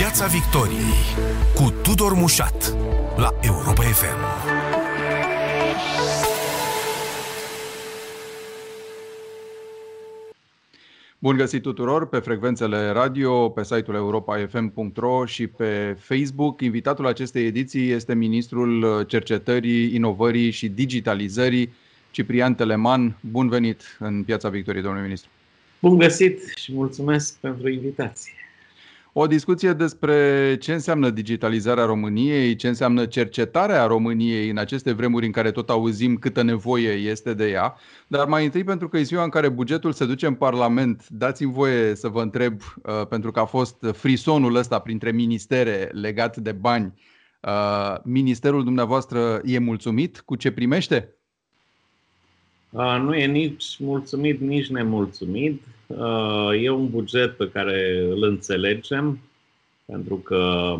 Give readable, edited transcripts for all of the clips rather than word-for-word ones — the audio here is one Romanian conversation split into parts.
Piața Victoriei cu Tudor Mușat la Europa FM. Bun găsit tuturor pe frecvențele radio, pe site-ul europafm.ro și pe Facebook. Invitatul acestei ediții este ministrul Cercetării, Inovării și Digitalizării, Ciprian Teleman. Bun venit în Piața Victoriei, domnule ministru. Bun găsit și mulțumesc pentru invitație. O discuție despre ce înseamnă digitalizarea României, ce înseamnă cercetarea României în aceste vremuri în care tot auzim câtă nevoie este de ea. Dar mai întâi, pentru că e ziua în care bugetul se duce în Parlament, dați-mi voie să vă întreb, pentru că a fost frisonul ăsta printre ministere legat de bani. Ministerul dumneavoastră e mulțumit cu ce primește? Nu e nici mulțumit, nici nemulțumit. E un buget pe care îl înțelegem, pentru că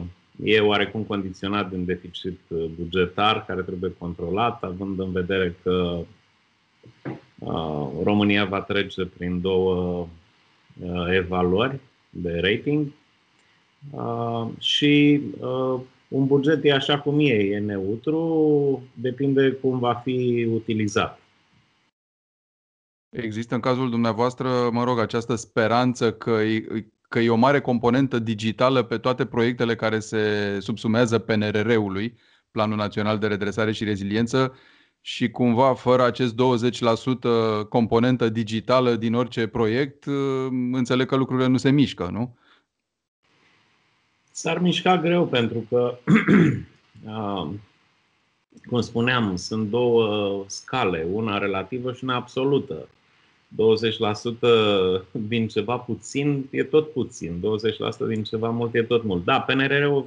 e oarecum condiționat de un deficit bugetar care trebuie controlat, având în vedere că România va trece prin două evaluări de rating și un buget e așa cum e, e neutru, depinde cum va fi utilizat. Există în cazul dumneavoastră, mă rog, această speranță că e o mare componentă digitală pe toate proiectele care se subsumează PNRR-ului, Planul Național de Redresare și Reziliență, și cumva fără acest 20% componentă digitală din orice proiect, înțeleg că lucrurile nu se mișcă, nu? S-ar mișca greu pentru că, cum spuneam, sunt două scale, una relativă și una absolută. 20% din ceva puțin e tot puțin, 20% din ceva mult e tot mult. Da, PNRR-ul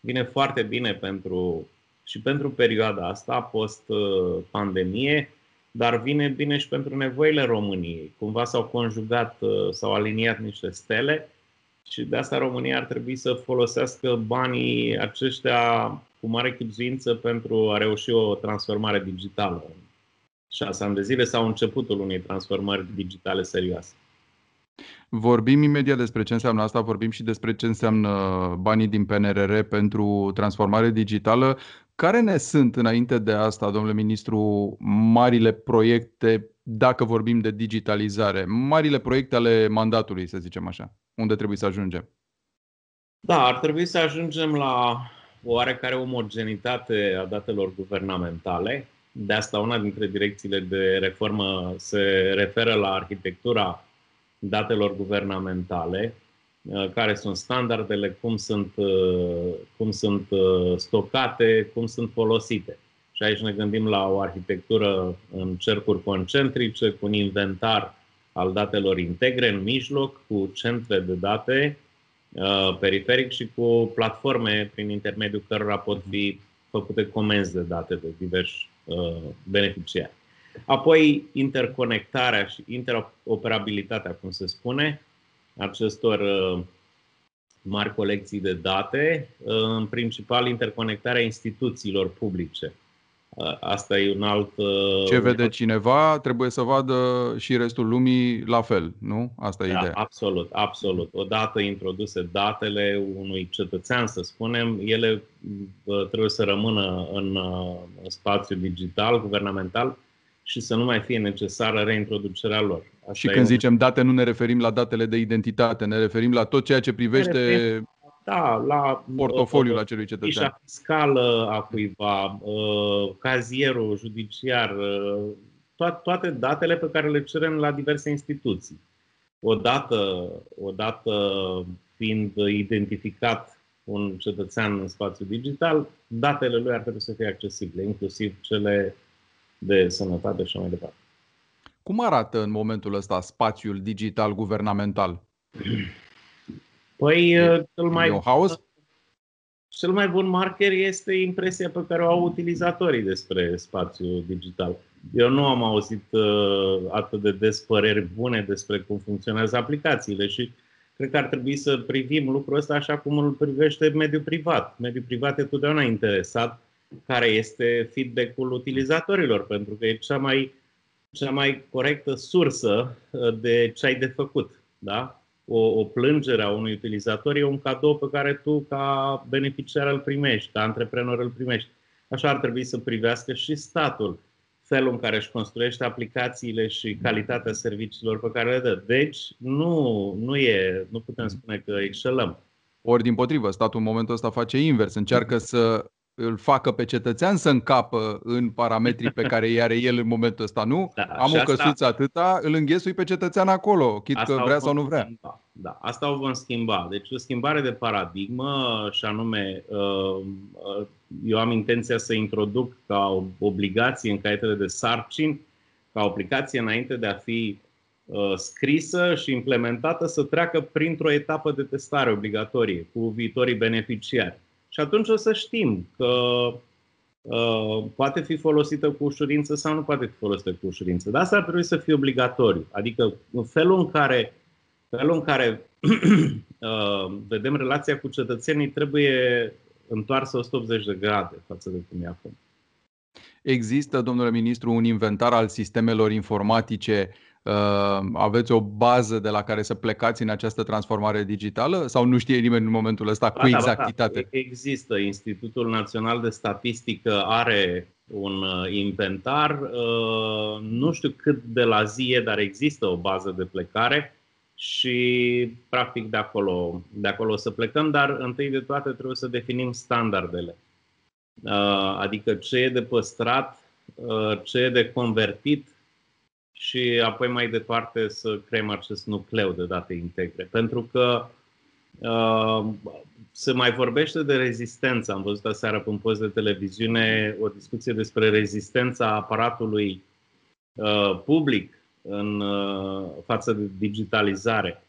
vine foarte bine pentru perioada asta, post-pandemie, dar vine bine și pentru nevoile României. Cumva s-au conjugat, s-au aliniat niște stele și de asta România ar trebui să folosească banii aceștia cu mare chibzuință pentru a reuși o transformare digitală. 6 ani de zile sau începutul unei transformări digitale serioase. Vorbim imediat despre ce înseamnă asta, vorbim și despre ce înseamnă banii din PNRR pentru transformare digitală. Care ne sunt, înainte de asta, domnule ministru, marile proiecte, dacă vorbim de digitalizare, marile proiecte ale mandatului, să zicem așa, unde trebuie să ajungem? Da, ar trebui să ajungem la oarecare omogenitate a datelor guvernamentale. De asta una dintre direcțiile de reformă se referă la arhitectura datelor guvernamentale, care sunt standardele, cum sunt stocate, cum sunt folosite. Și aici ne gândim la o arhitectură în cercuri concentrice, cu un inventar al datelor integre în mijloc, cu centre de date periferic și cu platforme prin intermediul cărora pot fi făcute comenzi de date de diversi beneficiari. Apoi interconectarea și interoperabilitatea, cum se spune, acestor mari colecții de date, în principal interconectarea instituțiilor publice. Asta e un alt... Ce vede cineva, trebuie să vadă și restul lumii la fel, nu? Asta e ideea. Absolut, absolut. Odată introduse datele unui cetățean, să spunem, ele trebuie să rămână în spațiu digital, guvernamental, și să nu mai fie necesară reintroducerea lor. Asta și când zicem date, nu ne referim la datele de identitate, ne referim la tot ceea ce privește... Da, la portofoliul acelui cetățean. Fișa fiscală a cuiva, cazierul judiciar, toate datele pe care le cerem la diverse instituții. Odată fiind identificat un cetățean în spațiu digital, datele lui ar trebui să fie accesibile, inclusiv cele de sănătate și mai departe. Cum arată în momentul ăsta spațiul digital guvernamental? Păi, cel mai bun marker este impresia pe care o au utilizatorii despre spațiul digital. Eu nu am auzit atât de des păreri bune despre cum funcționează aplicațiile și cred că ar trebui să privim lucrul ăsta așa cum îl privește mediul privat. Mediul privat e totdeauna interesat care este feedback-ul utilizatorilor, pentru că e cea mai corectă sursă de ce ai de făcut, da? o plângere a unui utilizator e un cadou pe care tu, ca beneficiar, îl primești, ca antreprenor îl primești. Așa ar trebui să privească și statul felul în care își construiește aplicațiile și calitatea serviciilor pe care le dă. Deci nu putem spune că excelăm. Ori dimpotrivă, statul în momentul ăsta face invers, încearcă să îl facă pe cetățean să încapă în parametrii pe care i-are el în momentul ăsta, nu? Da, am o căsuță atâta, îl înghesui pe cetățean acolo, chit că vrea sau nu vrea. Da, asta o vom schimba. Deci o schimbare de paradigmă, și anume, eu am intenția să introduc ca o obligație în caietele de sarcini, ca o aplicație înainte de a fi scrisă și implementată, să treacă printr-o etapă de testare obligatorie cu viitorii beneficiari. Și atunci o să știm că poate fi folosită cu ușurință sau nu poate fi folosită cu ușurință. Dar asta ar trebui să fie obligatoriu. Adică în felul în care vedem relația cu cetățenii trebuie întoarsă 180 de grade față de cum e acum. Există, domnule ministru, un inventar al sistemelor informatice? Aveți o bază de la care să plecați în această transformare digitală? Sau nu știe nimeni în momentul ăsta cu exactitate? Există. Institutul Național de Statistică are un inventar. Nu știu cât de la zi e, dar există o bază de plecare și practic de acolo o să plecăm, dar întâi de toate trebuie să definim standardele. Adică ce e de păstrat, ce e de convertit și apoi mai departe să creăm acest nucleu de date integre. Pentru că se mai vorbește de rezistență. Am văzut aseară pe un post de televiziune o discuție despre rezistența aparatului public în față de digitalizare.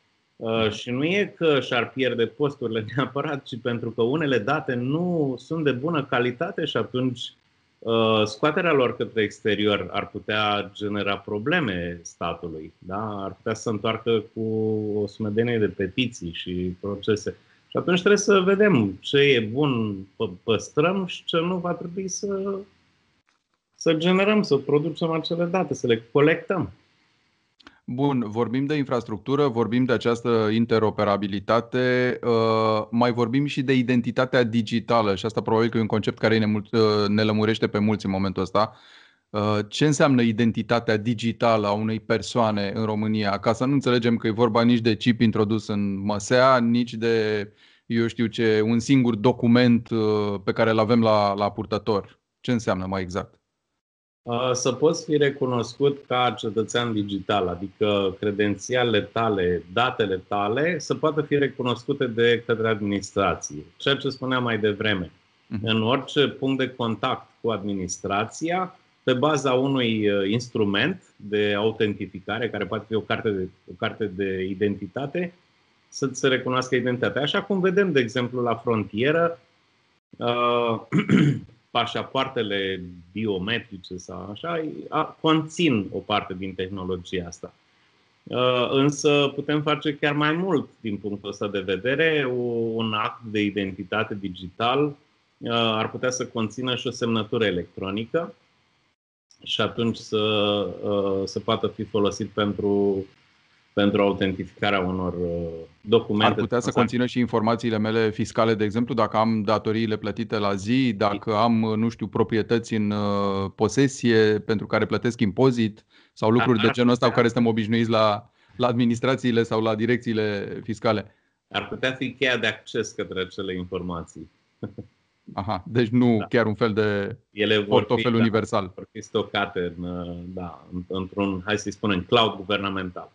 Și nu e că și-ar pierde posturile neapărat, ci pentru că unele date nu sunt de bună calitate și atunci scoaterea lor către exterior ar putea genera probleme statului. Da? Ar putea să se întoarcă cu o sumedenie de petiții și procese. Și atunci trebuie să vedem ce e bun păstrăm și ce nu va trebui să generăm, să producem acele date, să le colectăm. Bun, vorbim de infrastructură, vorbim de această interoperabilitate, mai vorbim și de identitatea digitală și asta probabil că e un concept care ne lămurește pe mulți în momentul ăsta. Ce înseamnă identitatea digitală a unei persoane în România? Ca să nu înțelegem că e vorba nici de chip introdus în măsea, nici de, eu știu ce, un singur document pe care îl avem la purtător. Ce înseamnă mai exact? Să poți fi recunoscut ca cetățean digital, adică credențialele tale, datele tale, să poată fi recunoscute de către administrație. Ceea ce spuneam mai devreme, în orice punct de contact cu administrația, pe baza unui instrument de autentificare, care poate fi o carte de identitate, să-ți se recunoască identitatea. Așa cum vedem, de exemplu, la frontieră, pașapoartele biometrice sau așa, conțin o parte din tehnologia asta. Însă putem face chiar mai mult din punctul ăsta de vedere. Un act de identitate digital ar putea să conțină și o semnătură electronică și atunci să poată fi folosit pentru autentificarea unor documente. Ar putea să conțină și informațiile mele fiscale, de exemplu, dacă am datoriile plătite la zi, dacă am, nu știu, proprietăți în posesie pentru care plătesc impozit sau lucruri de genul ăsta cu care suntem obișnuiți la administrațiile sau la direcțiile fiscale. Ar putea fi cheia de acces către acele informații. Aha, deci nu chiar un fel de portofel universal. Ele vor fi stocate într-un, hai să-i spunem, cloud guvernamental.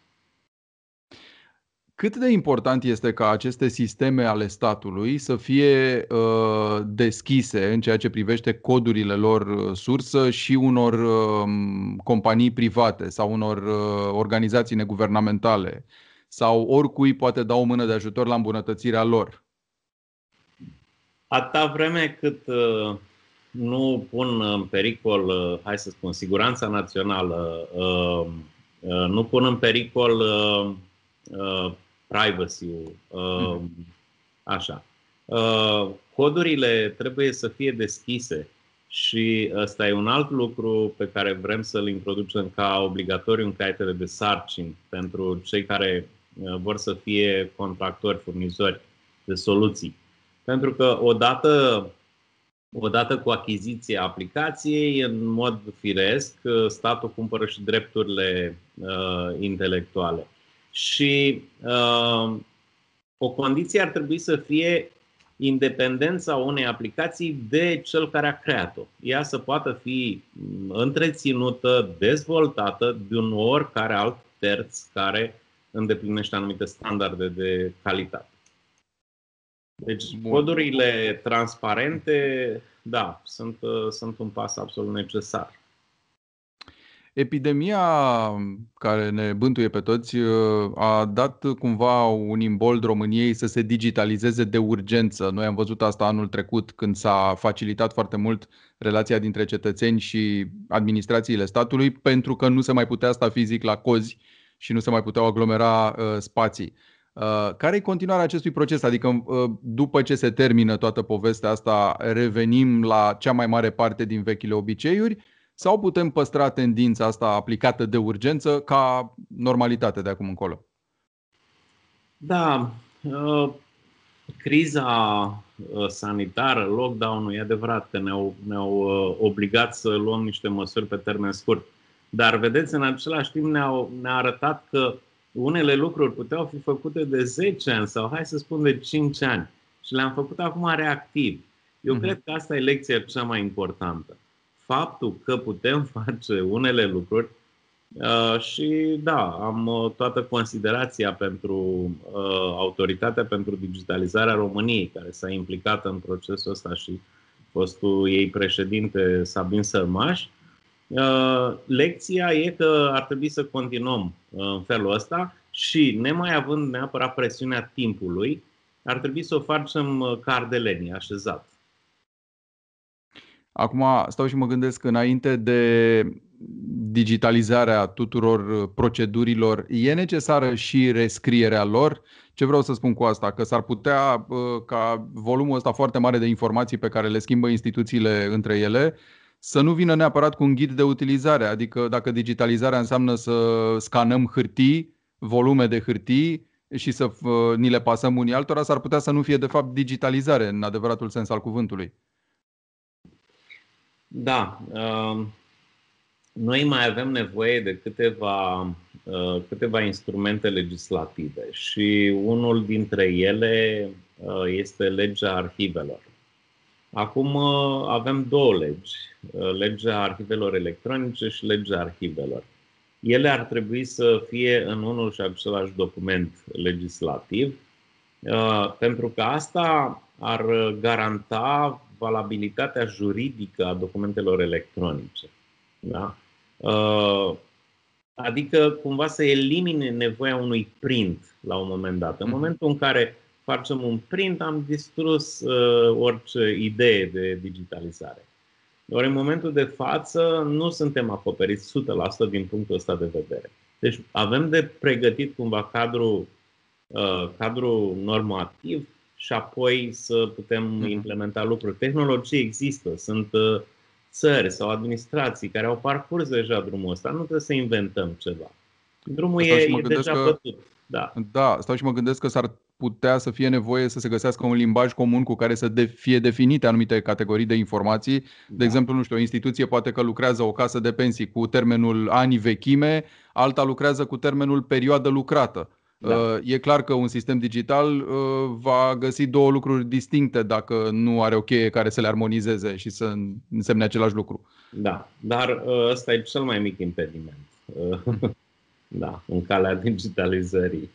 Cât de important este ca aceste sisteme ale statului să fie deschise în ceea ce privește codurile lor sursă și unor companii private sau unor organizații neguvernamentale sau oricui poate da o mână de ajutor la îmbunătățirea lor? Atâta vreme cât nu pun în pericol, siguranța națională, nu pun în pericol privacy-ul, așa. Codurile trebuie să fie deschise și ăsta e un alt lucru pe care vrem să-l introducem ca obligatoriu în caietele de sarcini pentru cei care vor să fie contractori, furnizori de soluții. Pentru că odată cu achiziția aplicației, în mod firesc, statul cumpără și drepturile intelectuale. Și o condiție ar trebui să fie independența unei aplicații de cel care a creat-o. Ea să poată fi întreținută, dezvoltată de un oricare alt terț care îndeplinește anumite standarde de calitate. Deci codurile transparente, da, sunt un pas absolut necesar. Epidemia care ne bântuie pe toți a dat cumva un imbold României să se digitalizeze de urgență. Noi am văzut asta anul trecut, când s-a facilitat foarte mult relația dintre cetățeni și administrațiile statului, pentru că nu se mai putea sta fizic la cozi și nu se mai puteau aglomera spații. Care e continuarea acestui proces? Adică după ce se termină toată povestea asta, revenim la cea mai mare parte din vechile obiceiuri? Sau putem păstra tendința asta aplicată de urgență ca normalitate de acum încolo? Da, criza sanitară, lockdown-ul, e adevărat că ne-au obligat să luăm niște măsuri pe termen scurt. Dar vedeți, în același timp ne-a arătat că unele lucruri puteau fi făcute de 10 ani sau, hai să spun, de 5 ani. Și le-am făcut acum reactiv. Eu cred că asta e lecția cea mai importantă. Faptul că putem face unele lucruri și da, am toată considerația pentru Autoritatea pentru Digitalizarea României, care s-a implicat în procesul ăsta, și fostul ei președinte Sabin Sărmaș. Lecția e că ar trebui să continuăm în felul ăsta și, nemai având neapărat presiunea timpului, ar trebui să o facem ca ardelenii, așezat. Acum stau și mă gândesc, înainte de digitalizarea tuturor procedurilor, e necesară și rescrierea lor? Ce vreau să spun cu asta? Că s-ar putea ca volumul ăsta foarte mare de informații pe care le schimbă instituțiile între ele să nu vină neapărat cu un ghid de utilizare. Adică dacă digitalizarea înseamnă să scanăm hârtii, volume de hârtii, și să ni le pasăm unii altora, s-ar putea să nu fie de fapt digitalizare în adevăratul sens al cuvântului. Da, noi mai avem nevoie de câteva instrumente legislative și unul dintre ele este legea arhivelor. Acum avem două legi, legea arhivelor electronice și legea arhivelor. Ele ar trebui să fie în unul și același document legislativ, pentru că asta ar garanta valabilitatea juridică a documentelor electronice. Da? Adică cumva să elimine nevoia unui print la un moment dat. În momentul în care facem un print, am distrus orice idee de digitalizare. Ori în momentul de față nu suntem acoperiți 100% din punctul ăsta de vedere. Deci avem de pregătit cumva cadrul normativ și apoi să putem implementa lucruri. Tehnologii există, sunt țări sau administrații care au parcurs deja drumul ăsta, nu trebuie să inventăm ceva. Drumul e deja bătut. Da, stau și mă gândesc că s-ar putea să fie nevoie să se găsească un limbaj comun cu care să fie definite anumite categorii de informații. De exemplu, nu știu, o instituție poate că lucrează, o casă de pensii, cu termenul ani vechime, alta lucrează cu termenul perioadă lucrată. Da. E clar că un sistem digital va găsi două lucruri distincte dacă nu are o cheie care să le armonizeze și să însemne același lucru. Da, dar ăsta e cel mai mic impediment da, în calea digitalizării.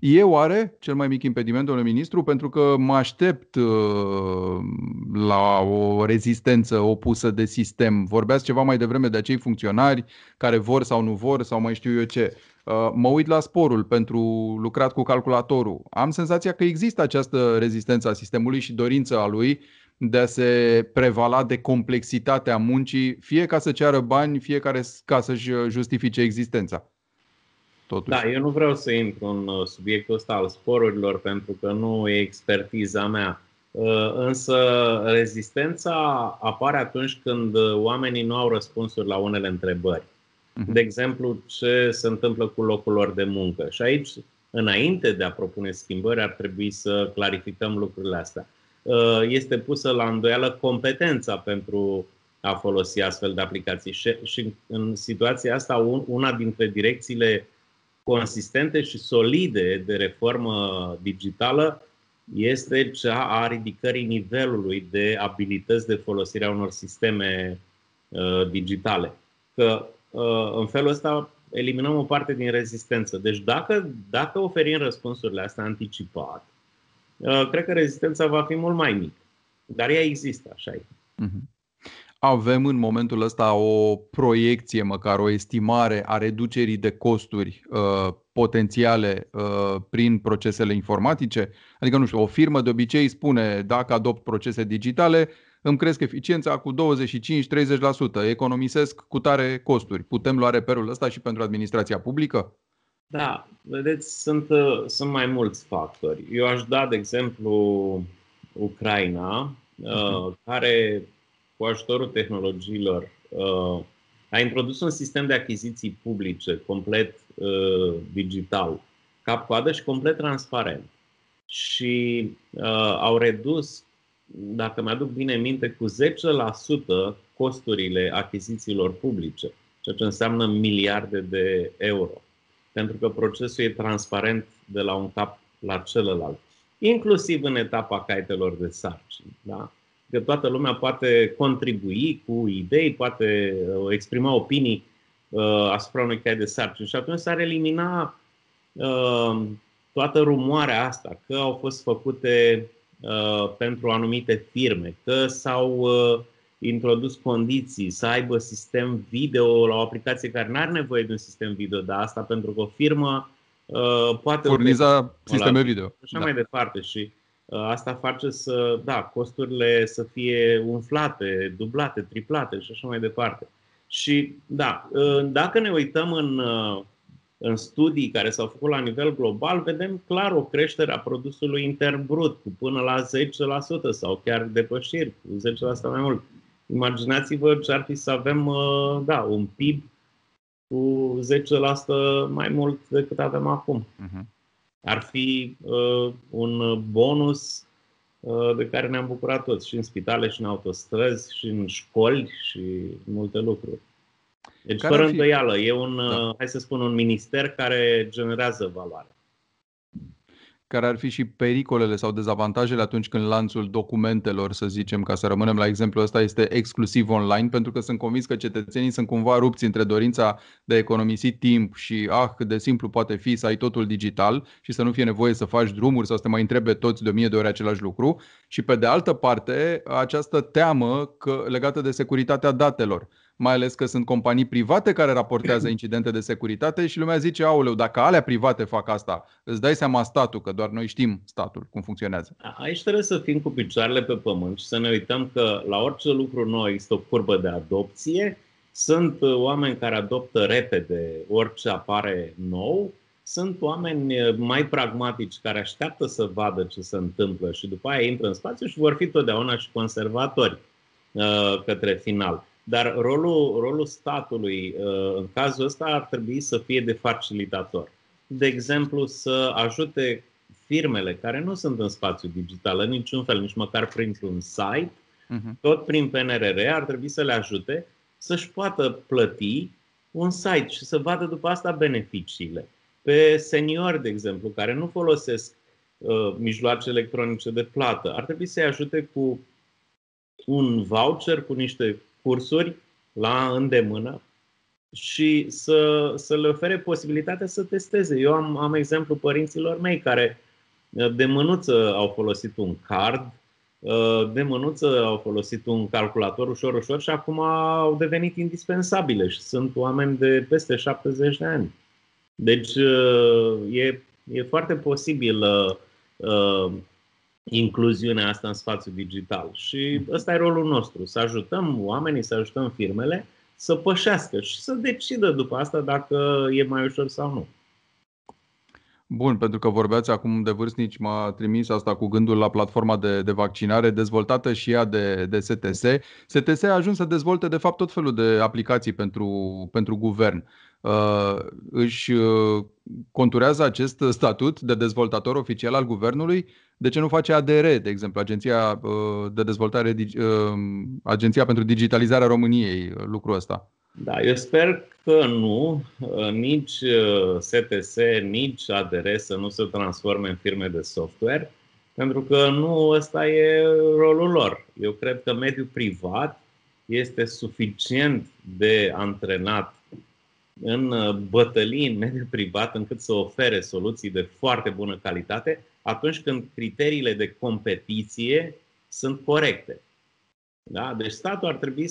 E oare cel mai mic impediment, domnule ministru? Pentru că mă aștept la o rezistență opusă de sistem. Vorbeați ceva mai devreme de acei funcționari care vor sau nu vor sau mai știu eu ce. Mă uit la sporul pentru lucrat cu calculatorul. Am senzația că există această rezistență a sistemului și dorința lui de a se prevala de complexitatea muncii, fie ca să ceară bani, fie ca să-și justifice existența. Totuși. Da, eu nu vreau să intru în subiectul ăsta al sporurilor, pentru că nu e expertiza mea. Însă rezistența apare atunci când oamenii nu au răspunsuri la unele întrebări. de exemplu, ce se întâmplă cu locul lor de muncă. Și aici, înainte de a propune schimbări, ar trebui să clarificăm lucrurile astea. Este pusă la îndoială competența pentru a folosi astfel de aplicații. Și în situația asta, una dintre direcțiile consistente și solide de reformă digitală este cea a ridicării nivelului de abilități de folosire a unor sisteme digitale. Că în felul ăsta eliminăm o parte din rezistență. Deci dacă oferim răspunsurile astea anticipat, cred că rezistența va fi mult mai mică. Dar ea există, așa e. Avem în momentul ăsta o proiecție, măcar o estimare a reducerii de costuri potențiale prin procesele informatice? Adică, nu știu, o firmă de obicei spune, dacă adopt procese digitale, îmi cresc eficiența cu 25-30%, economisesc cu tare costuri. Putem lua reperul ăsta și pentru administrația publică? Da, vedeți, sunt mai mulți factori. Eu aș da, de exemplu, Ucraina, care cu ajutorul tehnologiilor a introdus un sistem de achiziții publice complet digital, cap-coadă și complet transparent. Și au redus, dacă mi-aduc bine minte, cu 10% costurile achizițiilor publice, ceea ce înseamnă miliarde de euro. Pentru că procesul e transparent de la un cap la celălalt, inclusiv în etapa caietelor de sarcini. Da? Că toată lumea poate contribui cu idei, poate exprima opinii asupra unui caiet de sarcini. Și atunci s-ar elimina toată rumoarea asta, că au fost făcute pentru anumite firme, că s-au introdus condiții să aibă sistem video la o aplicație care n-are nevoie de un sistem video, dar asta pentru că o firmă poate furniza sisteme video. Așa mai departe. Și asta face să, costurile să fie umflate, dublate, triplate și așa mai departe. Și dacă ne uităm în studii care s-au făcut la nivel global, vedem clar o creștere a produsului intern brut cu până la 10% sau chiar depășiri cu 10% mai mult. Imaginați-vă ce ar fi să avem un PIB cu 10% mai mult decât avem acum. Ar fi un bonus de care ne-am bucurat toți, și în spitale, și în autostrăzi, și în școli, și multe lucruri. Deci, fără îndoială, e un minister care generează valoare. Care ar fi și pericolele sau dezavantajele atunci când lanțul documentelor, să zicem, ca să rămânem la exemplu ăsta, este exclusiv online? Pentru că sunt convins că cetățenii sunt cumva rupți între dorința de a economisi timp și cât de simplu poate fi să ai totul digital și să nu fie nevoie să faci drumuri sau să te mai întrebe toți de 1000 de ori același lucru. Și pe de altă parte, această teamă legată de securitatea datelor. Mai ales că sunt companii private care raportează incidente de securitate și lumea zice, aoleu, dacă alea private fac asta, îți dai seama statul, că doar noi știm statul, cum funcționează. Aici trebuie să fim cu picioarele pe pământ și să ne uităm că la orice lucru nou există o curbă de adopție, sunt oameni care adoptă repede orice apare nou, sunt oameni mai pragmatici care așteaptă să vadă ce se întâmplă și după aia intră în spațiu și vor fi totdeauna și conservatori către final. Dar rolul statului în cazul ăsta ar trebui să fie de facilitator. De exemplu, să ajute firmele care nu sunt în spațiu digital, în niciun fel, nici măcar printr-un site, tot prin PNRR ar trebui să le ajute să-și poată plăti un site și să vadă după asta beneficiile. Pe seniori, de exemplu, care nu folosesc mijloace electronice de plată, ar trebui să-i ajute cu un voucher, cu niște cursuri la îndemână și să le ofere posibilitatea să testeze. Eu am exemplu părinților mei care de mânuță au folosit un card, de mânuță au folosit un calculator ușor, ușor și acum au devenit indispensabile și sunt oameni de peste 70 de ani. Deci e foarte posibil incluziunea asta în spațiul digital. Și ăsta e rolul nostru, să ajutăm oamenii, să ajutăm firmele să pășească și să decidă după asta dacă e mai ușor sau nu. Bun, pentru că vorbeați acum de vârstnici, m-a trimis asta cu gândul la platforma de vaccinare dezvoltată și ea de STS. STS a ajuns să dezvolte de fapt tot felul de aplicații pentru guvern. Își conturează acest statut de dezvoltator oficial al guvernului. De ce nu face ADR, de exemplu, Agenția pentru Digitalizarea României, lucrul ăsta? Da, eu sper că nu, nici STS, nici ADR să nu se transforme în firme de software, pentru că nu ăsta e rolul lor. Eu cred că mediul privat este suficient de antrenat în bătălii în mediul privat încât să ofere soluții de foarte bună calitate atunci când criteriile de competiție sunt corecte. Da? Deci statul ar trebui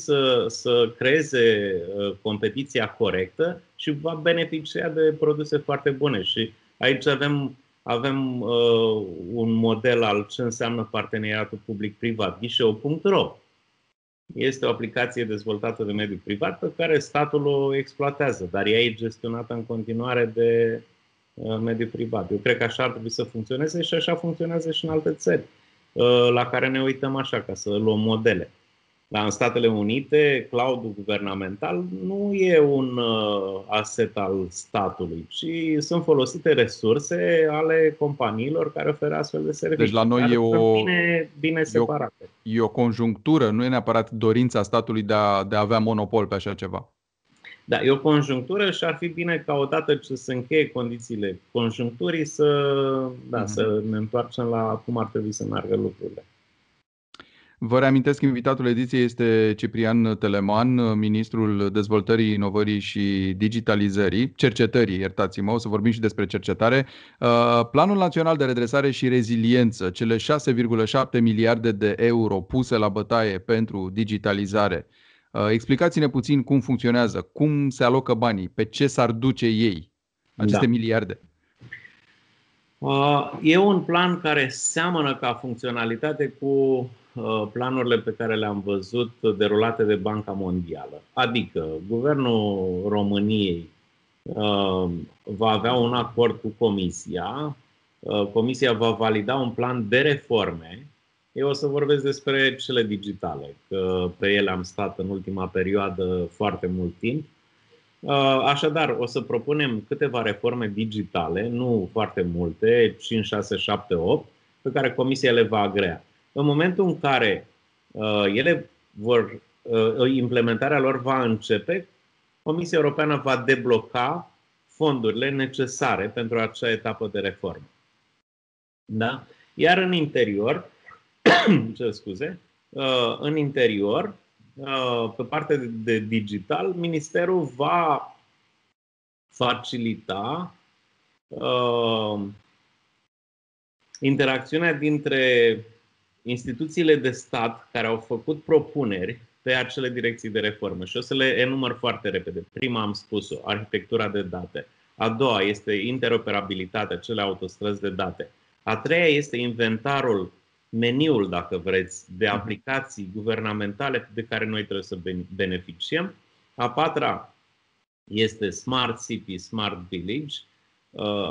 să creeze competiția corectă și va beneficia de produse foarte bune. Și aici avem un model al ce înseamnă parteneriatul public-privat. Ghișeo.ro este o aplicație dezvoltată de mediul privat pe care statul o exploatează, dar ea e gestionată în continuare de mediul privat. Eu cred că așa ar trebui să funcționeze și așa funcționează și în alte țări la care ne uităm așa, ca să luăm modele. Dar în Statele Unite, cloud-ul guvernamental nu e un aset al statului, ci sunt folosite resurse ale companiilor care oferă astfel de servicii. Deci la noi e bine separate. E o conjunctură, nu e neapărat dorința statului de a avea monopol pe așa ceva. Da, e o conjunctură și ar fi bine ca odată ce se încheie condițiile conjuncturii să ne întoarcem la cum ar trebui să meargă lucrurile. Vă reamintesc, invitatul ediției este Ciprian Teleman, ministrul dezvoltării, inovării și digitalizării, cercetării, iertați-mă, o să vorbim și despre cercetare. Planul Național de Redresare și Reziliență, cele 6,7 miliarde de euro puse la bătaie pentru digitalizare. Explicați-ne puțin cum funcționează, cum se alocă banii, pe ce s-ar duce ei, aceste miliarde. E un plan care seamănă ca funcționalitate cu planurile pe care le-am văzut derulate de Banca Mondială. Adică, Guvernul României va avea un acord cu Comisia. Comisia va valida un plan de reforme. Eu o să vorbesc despre cele digitale, că pe ele am stat în ultima perioadă foarte mult timp. Așadar, o să propunem câteva reforme digitale, nu foarte multe, 5, 6, 7, 8, pe care Comisia le va agrea. În momentul în care implementarea lor va începe, Comisia Europeană va debloca fondurile necesare pentru acea etapă de reformă. Da? Iar în interior, pe partea de digital, Ministerul va facilita interacțiunea dintre instituțiile de stat care au făcut propuneri pe acele direcții de reformă. Și o să le enumăr foarte repede. Prima am spus-o, arhitectura de date. A doua este interoperabilitatea, cele autostrăzi de date. A treia este inventarul, meniul, dacă vreți, de aplicații guvernamentale de care noi trebuie să beneficiem. A patra este Smart City, Smart Village,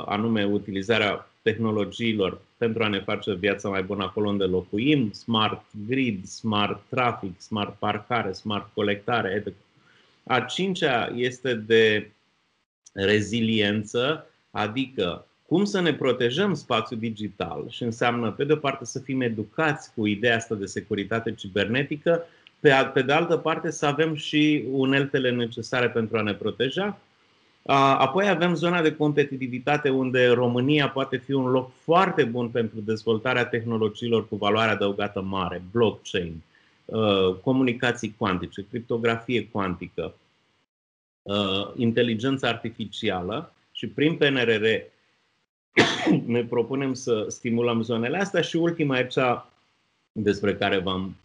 anume utilizarea tehnologiilor pentru a ne face viața mai bună acolo unde locuim, Smart Grid, Smart Traffic, Smart Parcare, Smart Colectare, etc. A cincea este de reziliență, adică cum să ne protejăm spațiul digital și înseamnă, pe de-o parte, să fim educați cu ideea asta de securitate cibernetică, pe de altă parte să avem și uneltele necesare pentru a ne proteja. Apoi avem zona de competitivitate, unde România poate fi un loc foarte bun pentru dezvoltarea tehnologiilor cu valoare adăugată mare, blockchain, comunicații cuantice, criptografie cuantică, inteligența artificială și prin PNRR ne propunem să stimulăm zonele astea și ultima e cea despre care v-am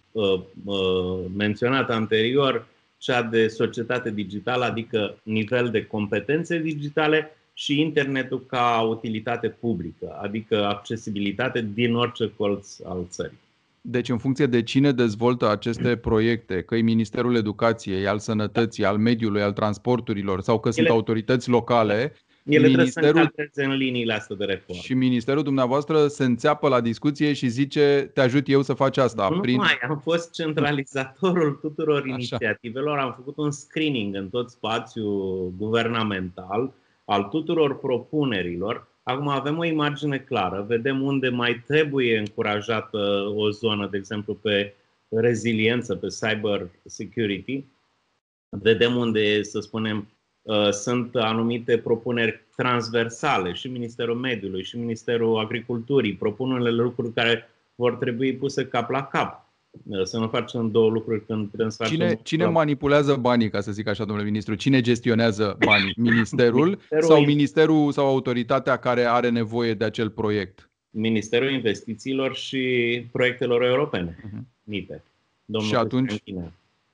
menționat anterior, cea de societate digitală, adică nivel de competențe digitale și internetul ca utilitate publică, adică accesibilitate din orice colț al țării. Deci în funcție de cine dezvoltă aceste proiecte, că e Ministerul Educației, al Sănătății, al Mediului, al Transporturilor sau că sunt autorități locale, Ele trebuie să încadreze în liniile astea de reformă. Și ministerul dumneavoastră se înțeapă la discuție și zice, te ajut eu să faci asta. Nu prin... mai, am fost centralizatorul tuturor inițiativelor, am făcut un screening în tot spațiul guvernamental al tuturor propunerilor. Acum avem o imagine clară, vedem unde mai trebuie încurajată o zonă, de exemplu pe reziliență, pe cyber security. Vedem unde, să spunem, sunt anumite propuneri transversale și Ministerul Mediului și Ministerul Agriculturii propun unele lucruri care vor trebui puse cap la cap. Să nu facem două lucruri când trebuie să facem... Cine manipulează banii, ca să zic așa, domnule ministru? Cine gestionează banii? Ministerul, ministerul sau autoritatea care are nevoie de acel proiect? Ministerul Investițiilor și Proiectelor Europene. NIPE.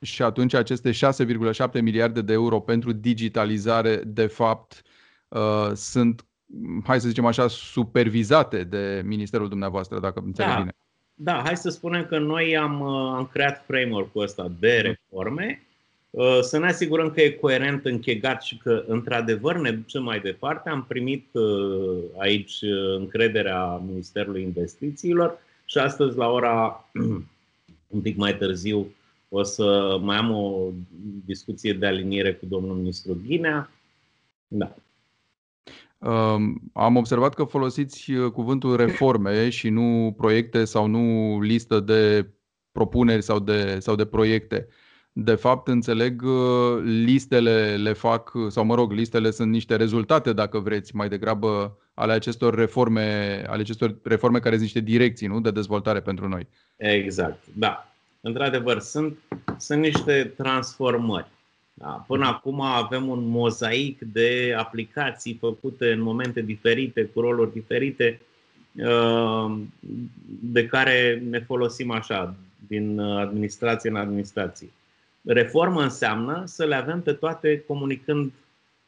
Și atunci aceste 6,7 miliarde de euro pentru digitalizare, de fapt, sunt, hai să zicem așa, supervizate de ministerul dumneavoastră, dacă înțeleg bine. Da, hai să spunem că noi am creat framework-ul ăsta de reforme, să ne asigurăm că e coerent, închegat și că, într-adevăr, ne ducem mai departe. Am primit aici încrederea Ministerului Investițiilor și astăzi, la ora un pic mai târziu, o să mai am o discuție de aliniere cu domnul ministru Ghinea. Da. Am observat că folosiți cuvântul reforme și nu proiecte sau nu listă de propuneri sau de proiecte. De fapt, înțeleg, listele le fac, sau mă rog, listele sunt niște rezultate, dacă vreți, mai degrabă ale acestor reforme care sunt niște direcții, nu, de dezvoltare pentru noi. Exact, da. Într-adevăr, sunt niște transformări. Da. Până acum avem un mozaic de aplicații făcute în momente diferite, cu roluri diferite, de care ne folosim așa, din administrație în administrație. Reformă înseamnă să le avem pe toate comunicând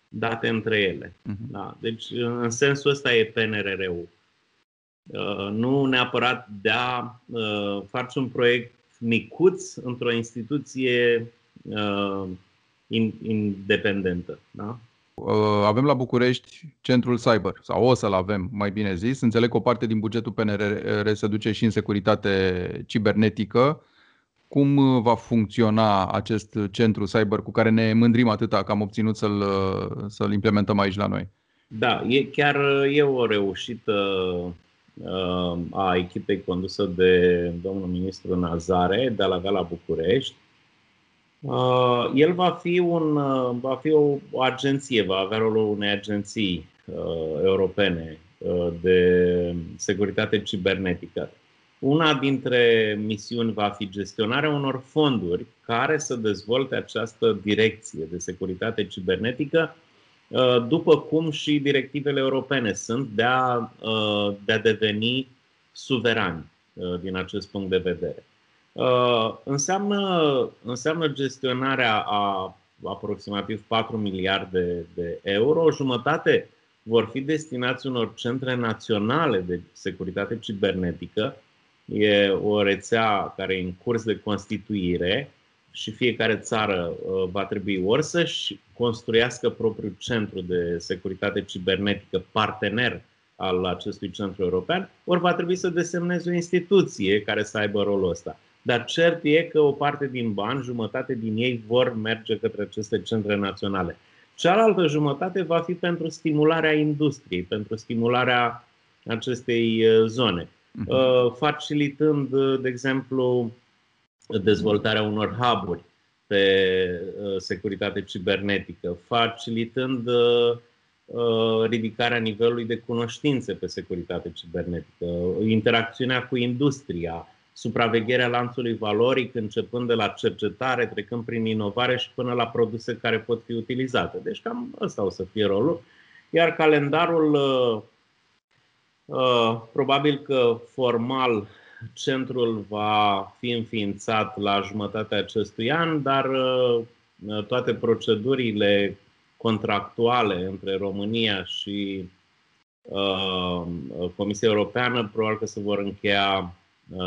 date între ele. Da. Deci, în sensul ăsta e PNRR-ul. Nu neapărat de a face un proiect micuț într-o instituție independentă. Da? Avem la București centrul cyber, sau o să-l avem, mai bine zis. Înțeleg că o parte din bugetul PNRR se duce și în securitate cibernetică. Cum va funcționa acest centru cyber cu care ne mândrim atâta că am obținut să-l implementăm aici la noi? Da, chiar e o reușită a echipei condusă de domnul ministru Nazare de la Gala București. El va fi o agenție, va avea rolul unei agenții europene de securitate cibernetică. Una dintre misiuni va fi gestionarea unor fonduri care să dezvolte această direcție de securitate cibernetică, după cum și directivele europene sunt de a deveni suverani din acest punct de vedere. Înseamnă gestionarea a aproximativ 4 miliarde de euro. Jumătate vor fi destinați unor centre naționale de securitate cibernetică. E o rețea care e în curs de constituire și fiecare țară va trebui ori să-și construiască propriul centru de securitate cibernetică, partener al acestui centru european, ori va trebui să desemneze o instituție care să aibă rolul ăsta. Dar cert e că o parte din bani, jumătate din ei, vor merge către aceste centre naționale. Cealaltă jumătate va fi pentru stimularea industriei, pentru stimularea acestei zone, facilitând, de exemplu, dezvoltarea unor hub-uri pe securitate cibernetică, facilitând ridicarea nivelului de cunoștințe pe securitate cibernetică, interacțiunea cu industria, supravegherea lanțului valoric, începând de la cercetare, trecând prin inovare și până la produse care pot fi utilizate. Deci cam ăsta o să fie rolul. Iar calendarul, probabil că formal, centrul va fi înființat la jumătatea acestui an, dar toate procedurile contractuale între România și Comisia Europeană probabil că se vor încheia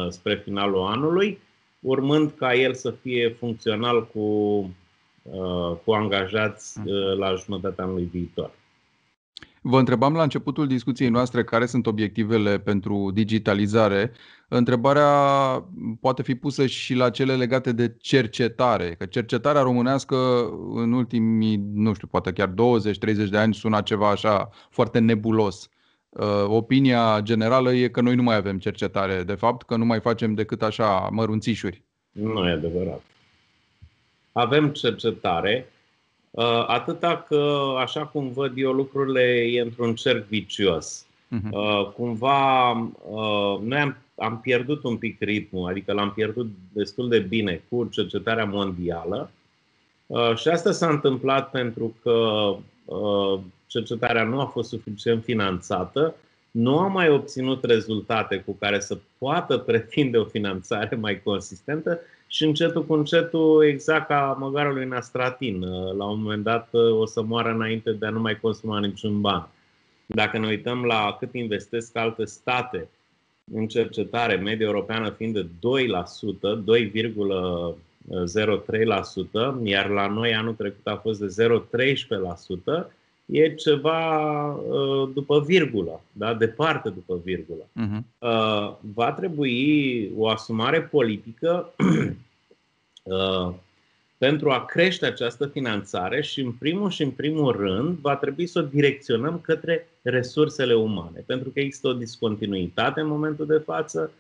spre finalul anului, urmând ca el să fie funcțional cu angajați la jumătatea anului viitor. Vă întrebam la începutul discuției noastre care sunt obiectivele pentru digitalizare. Întrebarea poate fi pusă și la cele legate de cercetare. Că cercetarea românească în ultimii, nu știu, poate chiar 20-30 de ani sună ceva așa foarte nebulos. Opinia generală e că noi nu mai avem cercetare, de fapt, că nu mai facem decât așa mărunțișuri. Nu e adevărat. Avem cercetare, atâta că, așa cum văd eu lucrurile, e într-un cerc vicios. Cumva, noi am pierdut un pic ritmul, adică l-am pierdut destul de bine cu cercetarea mondială și asta s-a întâmplat pentru că cercetarea nu a fost suficient finanțată, nu a mai obținut rezultate cu care să poată pretinde o finanțare mai consistentă și încetul cu încetul, exact ca măgarului Nastratin, la un moment dat o să moară înainte de a nu mai consuma niciun ban. Dacă ne uităm la cât investesc alte state în cercetare, media europeană fiind de 2%, 2,03%, iar la noi anul trecut a fost de 0,13%, e ceva după virgulă, da? Departe după virgulă. Va trebui o asumare politică pentru a crește această finanțare și în primul rând va trebui să o direcționăm către resursele umane, pentru că există o discontinuitate în momentul de față.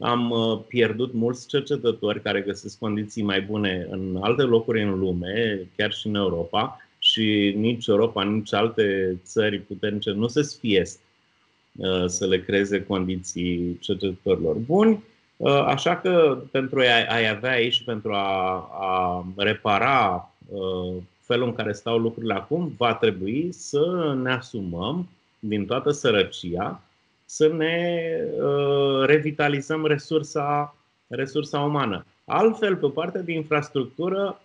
Am pierdut mulți cercetători care găsesc condiții mai bune în alte locuri în lume, chiar și în Europa. Și nici Europa, nici alte țări puternice nu se sfiesc să le creeze condiții cercetătorilor buni. Așa că pentru a-i avea aici și pentru a repara felul în care stau lucrurile acum, va trebui să ne asumăm din toată sărăcia, să ne revitalizăm resursa umană. Altfel, pe partea de infrastructură,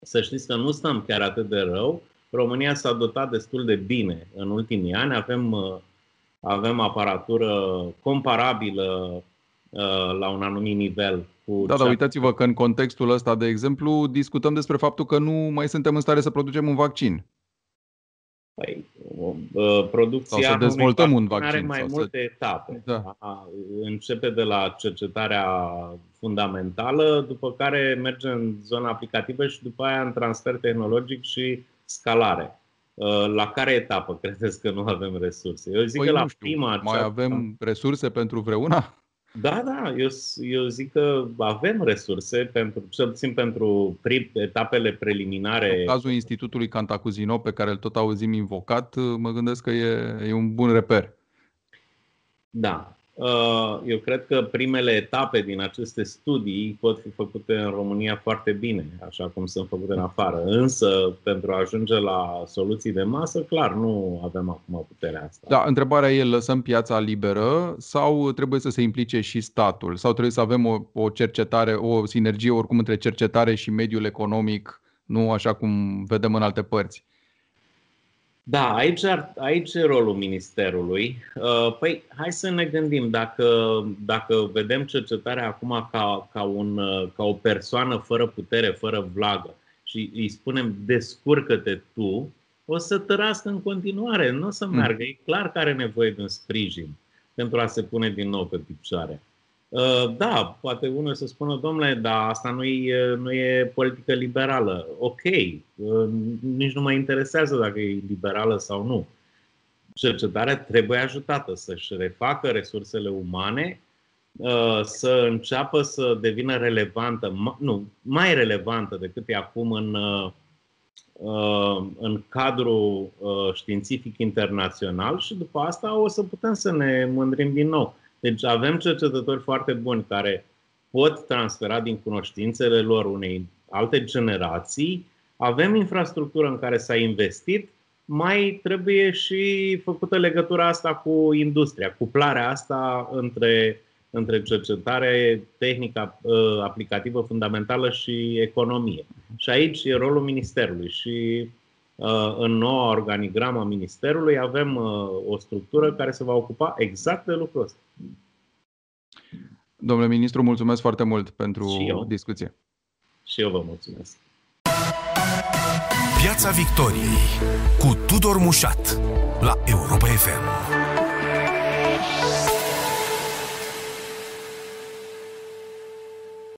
să știți că nu stăm chiar atât de rău. România s-a dotat destul de bine în ultimii ani. Avem aparatură comparabilă la un anumit nivel. Dar uitați-vă că în contextul ăsta, de exemplu, discutăm despre faptul că nu mai suntem în stare să producem un vaccin. Păi, producția sau să dezvoltăm un vaccin are mai multe etape. Da. Începe de la cercetarea fundamentală, după care merge în zona aplicativă și după aia în transfer tehnologic și scalare. La care etapă credeți că nu avem resurse? Eu zic că la prima. Mai avem resurse pentru vreuna? Da, eu zic că avem resurse, cel puțin pentru etapele preliminare. În cazul Institutului Cantacuzino, pe care îl tot auzim invocat, mă gândesc că e un bun reper. Da. Eu cred că primele etape din aceste studii pot fi făcute în România foarte bine, așa cum sunt făcute în afară. Însă, pentru a ajunge la soluții de masă, clar, nu avem acum puterea asta. Da, întrebarea e, lăsăm piața liberă sau trebuie să se implice și statul? Sau trebuie să avem o cercetare, o sinergie oricum între cercetare și mediul economic, nu așa cum vedem în alte părți? Da, aici e rolul Ministerului. Păi, hai să ne gândim, dacă vedem cercetarea acum ca o persoană fără putere, fără vlagă și îi spunem descurcă-te tu, o să tărască în continuare, nu o să meargă. E clar că are nevoie de un sprijin pentru a se pune din nou pe picioare. Da, poate unul să spună, domnule, dar asta nu e politică liberală. Ok, nici nu mă interesează dacă e liberală sau nu. Cercetarea trebuie ajutată să-și refacă resursele umane, să înceapă să devină relevantă, mai relevantă decât e acum în cadrul științific internațional și după asta o să putem să ne mândrim din nou. Deci avem cercetători foarte buni care pot transfera din cunoștințele lor unei alte generații. Avem infrastructură în care s-a investit, mai trebuie și făcută legătura asta cu industria, cuplarea asta între cercetare, tehnică aplicativă fundamentală și economie. Și aici e rolul Ministerului și în noua organigramă a Ministerului avem o structură care se va ocupa exact de lucrul ăsta. Domnule ministru, mulțumesc foarte mult pentru discuție. Și eu vă mulțumesc. Piața Victoriei cu Tudor Mușat la Europa FM.